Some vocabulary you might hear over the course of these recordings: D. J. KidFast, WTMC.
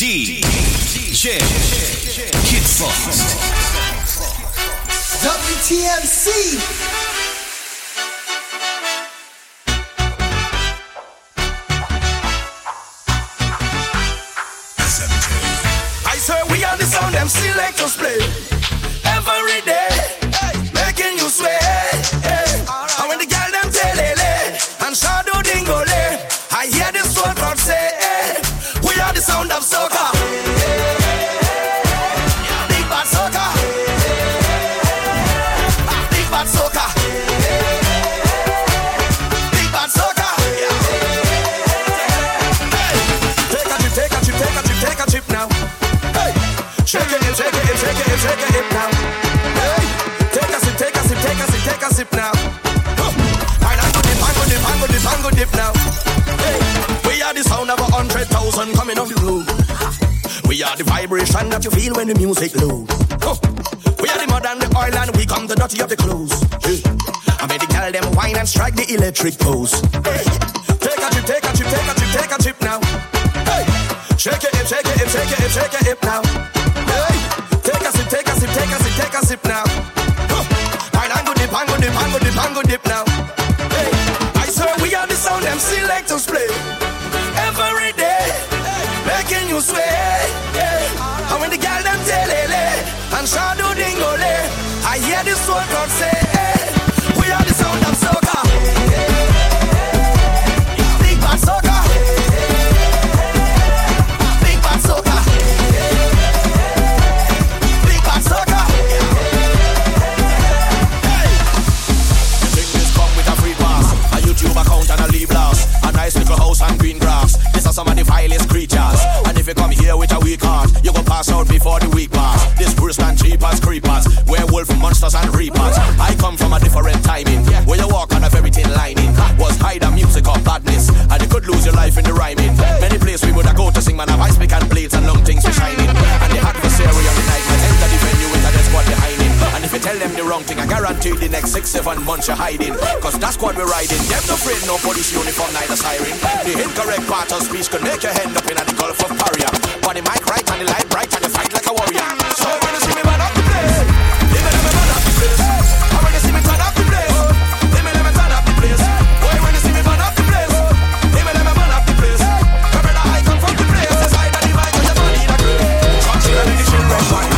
D. J. KidFast. WTMC. See, like us play every day, hey. Making you sway. Hey. Right. And when the girl them telele and shadow dingole, I hear this word crowd say, hey. We are the sound of soccer. Big bad soccer. Big bad soccer. Big bad soccer. Take a chip now. Shake it now. Hey, take a sip now. Huh. Mango dip now. Hey, we are the sound of 100,000 coming off the road. We are the vibration that you feel when the music loads. Huh. We are the mud and the oil and we come the dirty of the clothes. Hey, I made the girl them whine and strike the electric pose. Hey, take a chip now. Hey, shake it now. Take a sip now. Mango dip now. Hey, I swear we are the sound MC like us play every day, making you sway. Yeah. And when the girl them telele and shadow dingole, I hear this word God say, hey, we are the sound of soccer. Big bad soccer. Big bad soccer. Big bad soccer. Account and a leave blast, a nice little house and green grass. These are some of the vilest creatures. And if you come here with a weak heart, you go pass out before the week pass. This worse than cheap as creepers, werewolf monsters and reapers. I come from a different timing, where you walk on a very thin lining. Was high the music of badness, and you could lose your life in the rhyming. Many places we would have go to sing, man, have ice pick and blades and long things were shining. And the adversary of the night might enter the venue with a squad behind him. And if you tell them the wrong thing, I guarantee the next 6-7 months you're hiding. Cause that's what we're riding. Them no afraid, no police uniform, neither siren. The incorrect part of speech could make your head up in the Gulf of Paria. But the mic right and the light bright and the fight like a warrior. So when you see me man up the place, they may never man up the place. And when you see me turn up the place, they may never turn up the place. Boy, when you see me man up the place, they may never man up the place. Remember that I come from the place, the side of the mic and the body that grows. Trust you and the shit rush right.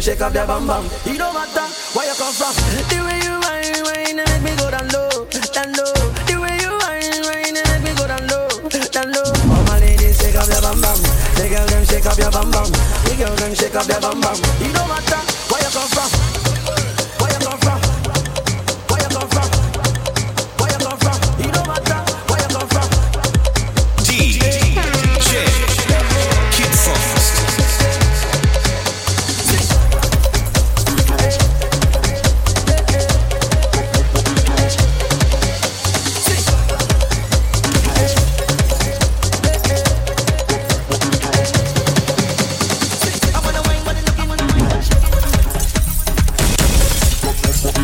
Shake up your bum bum. You don't matter where you come from. The way you whine and make me go down low, down low. The way you whine and make me go down low, down low. All my ladies shake up your bum bum. The girl them shake up your bum bum. The girl them shake up your bum bum. You don't matter where you come from. Where you come from? Where you come from? Where you come from? You don't matter where you come from. D.J. KidFast.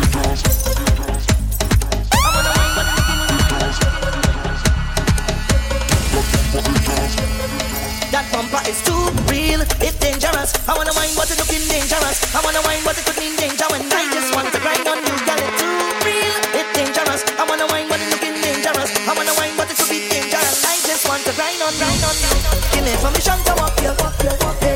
That bumper is too real, it's dangerous. I wanna wine, but it looking dangerous. I wanna wine, but it could mean danger. When I just want to grind on you, girl, it's too real, it's dangerous. I wanna wine, but it looking dangerous. I wanna wine, but it could be dangerous. I just want to grind on you. Give me permission to walk you, walk you, walk you.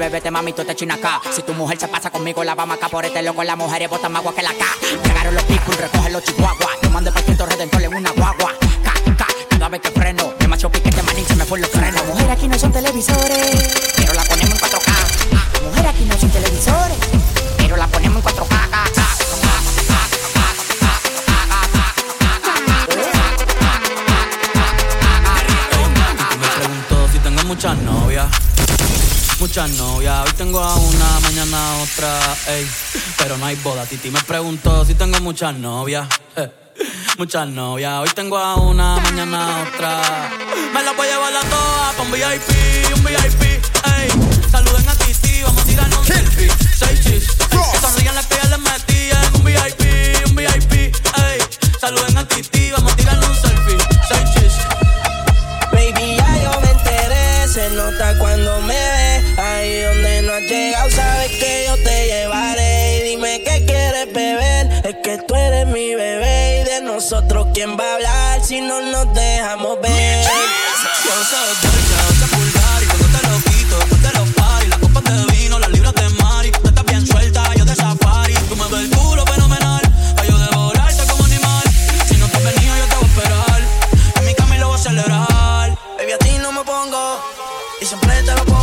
Bébete mami, tú te chinas acá. Si tu mujer se pasa conmigo, la vamos acá. Por este loco, las mujeres botan más agua que la K. Llegaron los people, recogen los chihuahuas. Yo mandé para el Cristo Redentor en una guagua. K, K, cada vez que freno. Me macho piquete, manín, se me fue los frenos. Las mujeres aquí no son televisores, pero la ponemos en 4K. Las mujeres aquí no son televisores, pero la ponemos en 4K. Me pregunto si tengo muchas novias. Muchas novias, hoy tengo a una, mañana a otra, ey. Pero no hay boda, Titi me preguntó si tengo muchas novias, muchas novias, hoy tengo a una, mañana a otra. Me las voy a llevar a todas pa' un VIP, ey. Saluden a Titi, vamos a tirarnos un selfie, 6 chis. Que sonrían las que ya les metí en un VIP, ey. Saluden a Titi, vamos a tirarnos un selfie, 6 chis. Baby, ya yo me enteré, se nota cuando me ve. Ahí donde no has llegado, sabes que yo te llevaré. Y dime qué quieres beber, es que tú eres mi bebé. Y de nosotros quién va a hablar si no nos dejamos ver. Yo soy dulce, otra pulgar. Y cuando te lo quito, después te lo pari. La copa de vino, las libras de mari. Tú estás bien suelta, yo de safari. Tú me ves el culo fenomenal, pa' yo devorarte como animal. Si no te has venido, yo te voy a esperar. En mi camino voy a celebrar. Baby, a ti no me pongo, y siempre te lo pongo.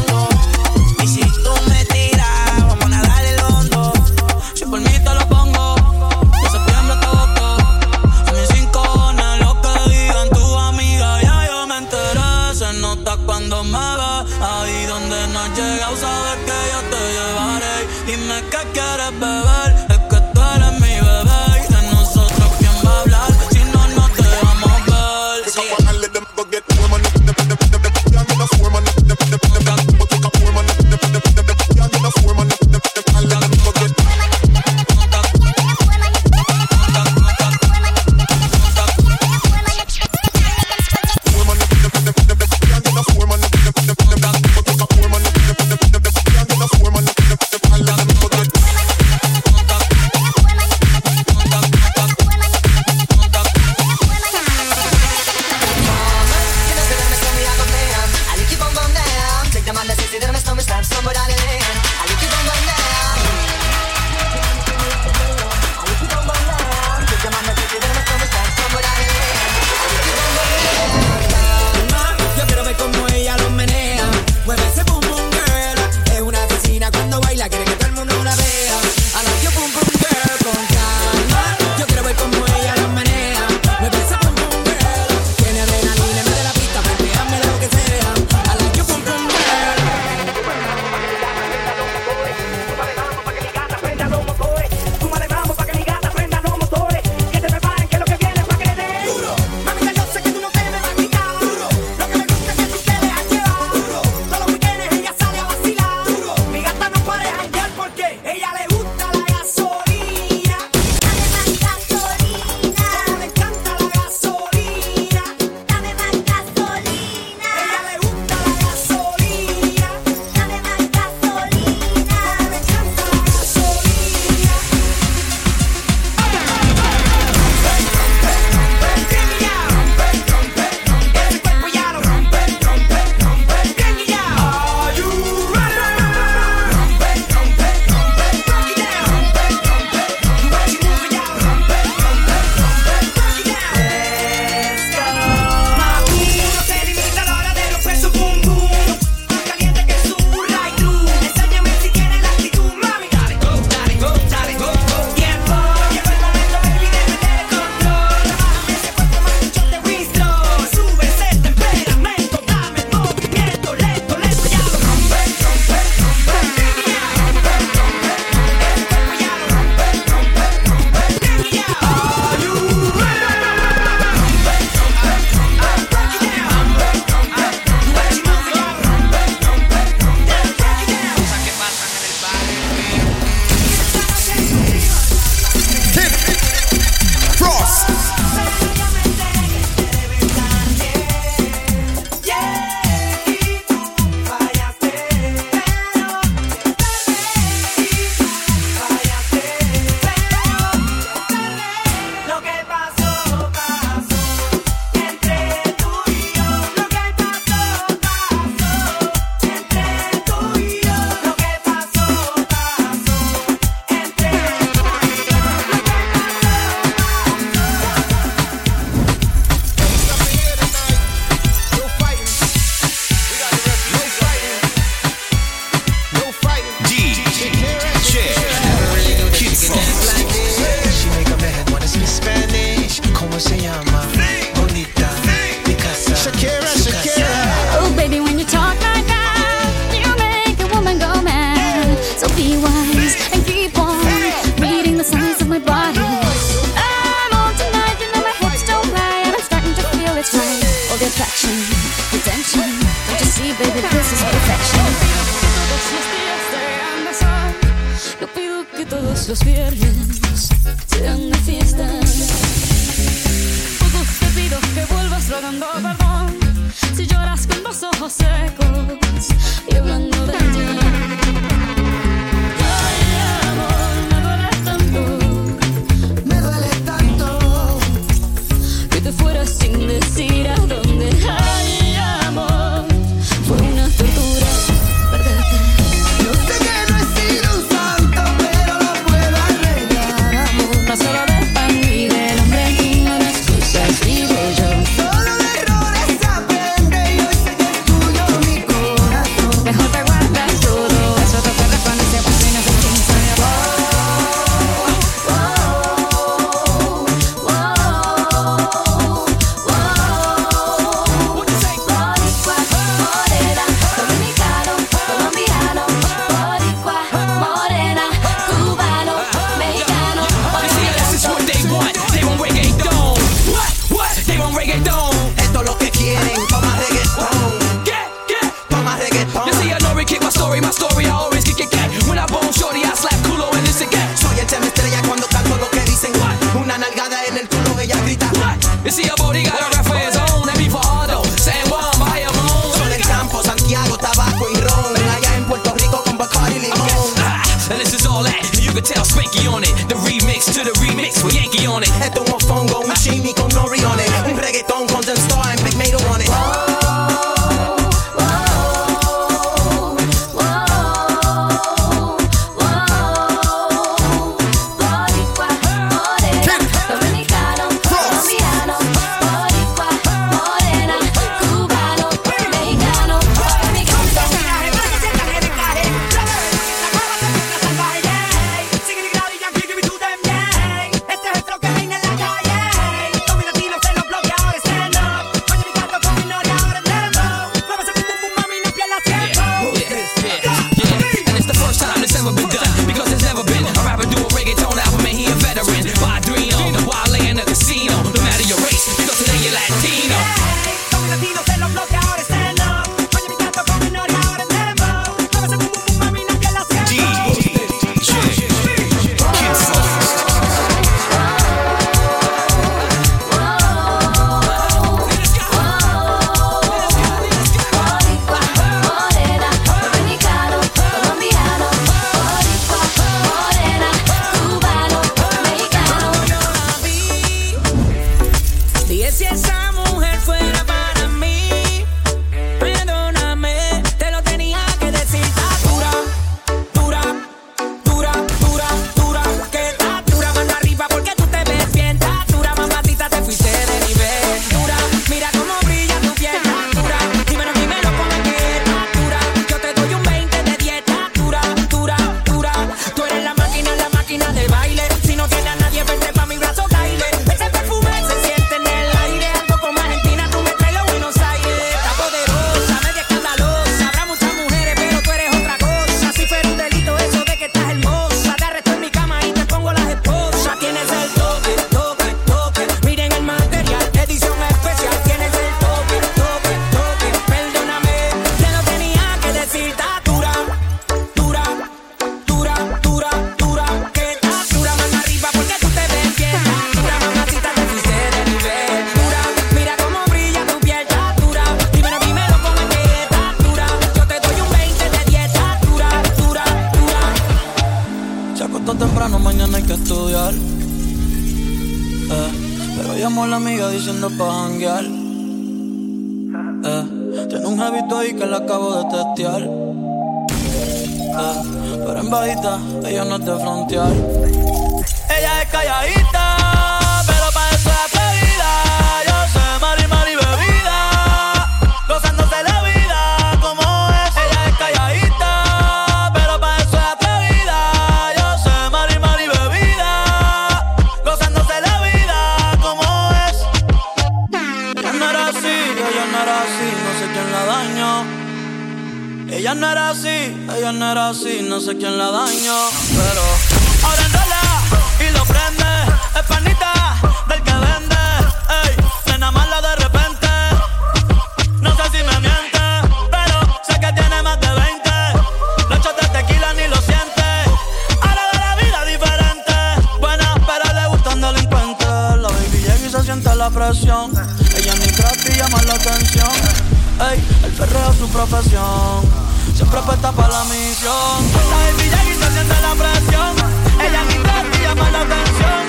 baby, this is perfection. Yo pido que todos los viernes sean de fiesta. Poco te pido que vuelvas rogando perdón si lloras con los ojos secos y hablando de ayer. Sin decir a dónde, ay amor, fue una tortura perderte. Yo sé que no he sido un santo, pero lo puedo arreglar, amor. No solo de pan y del hombre ninguna excusa, digo yo. Solo de errores aprende y hoy sé que es tuyo mi corazón. Mejor te guardas todo, eso te acuerdas cuando te pasa y no sé quién sabe amor. Oh, oh, oh, oh. creo su profesión. Siempre apuesta para la misión. La bebida y se siente la presión. Ella grita y llama la atención.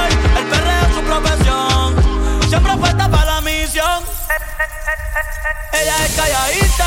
Ey, el perreo es su profesión. Siempre apuesta para la misión. Ella es calladita.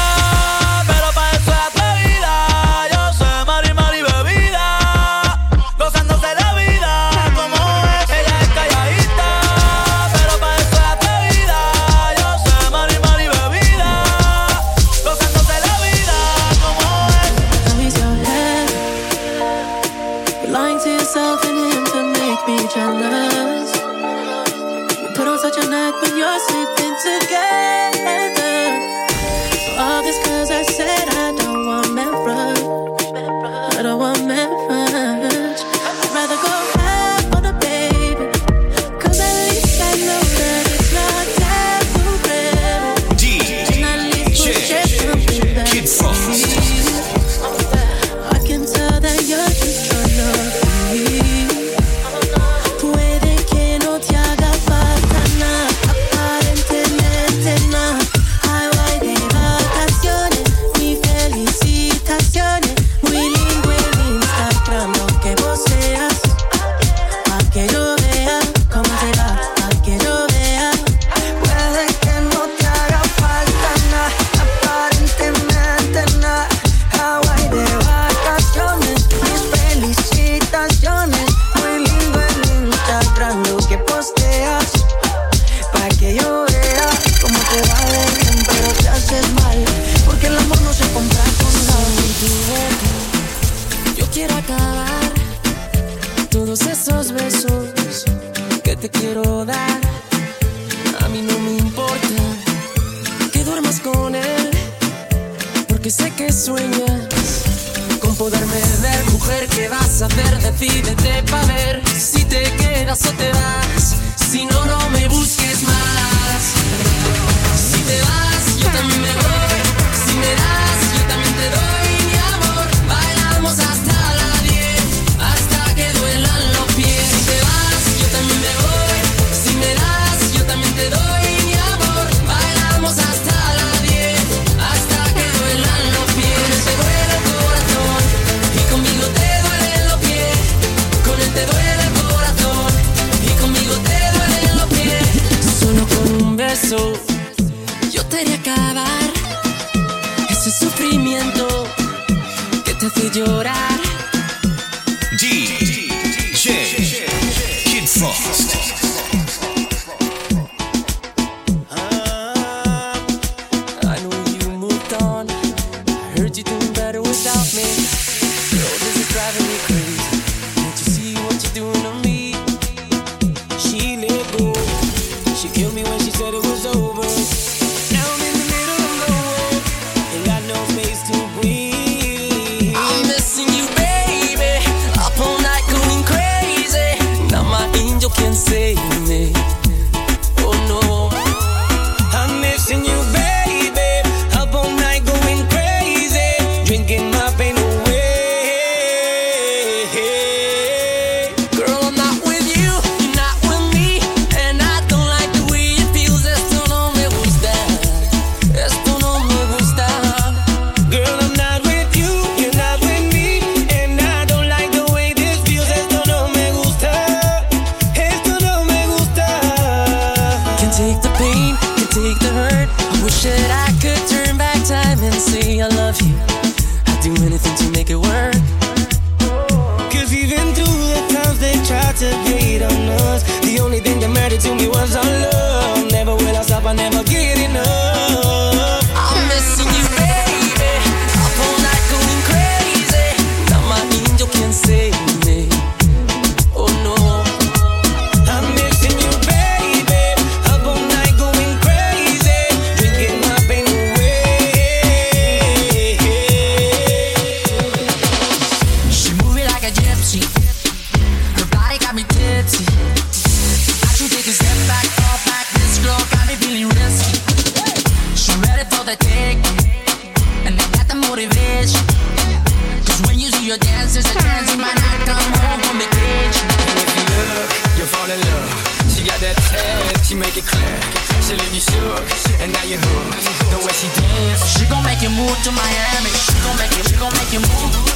She got that tag, she make it clear. She leave you shook, and now you're hooked. The way she dance, she gon' make you move to Miami. She gon' make you move.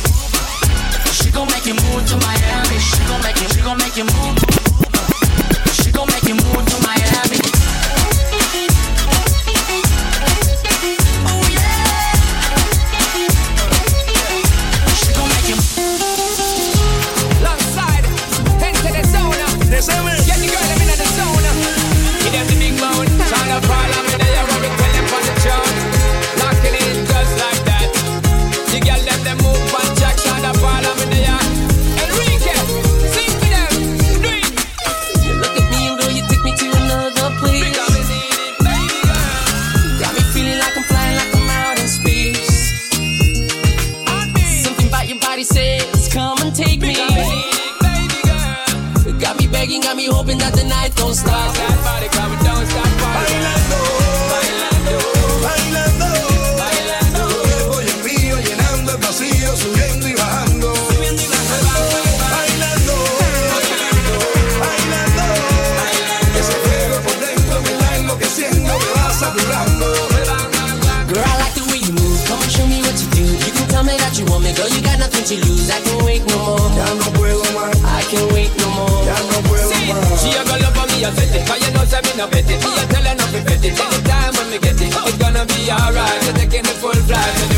She gon' make you move to Miami. She gon' make you move. She gon' make you move to Miami. Tell her not to bet it. Anytime when we get it, it's gonna be alright. You're taking the full flight.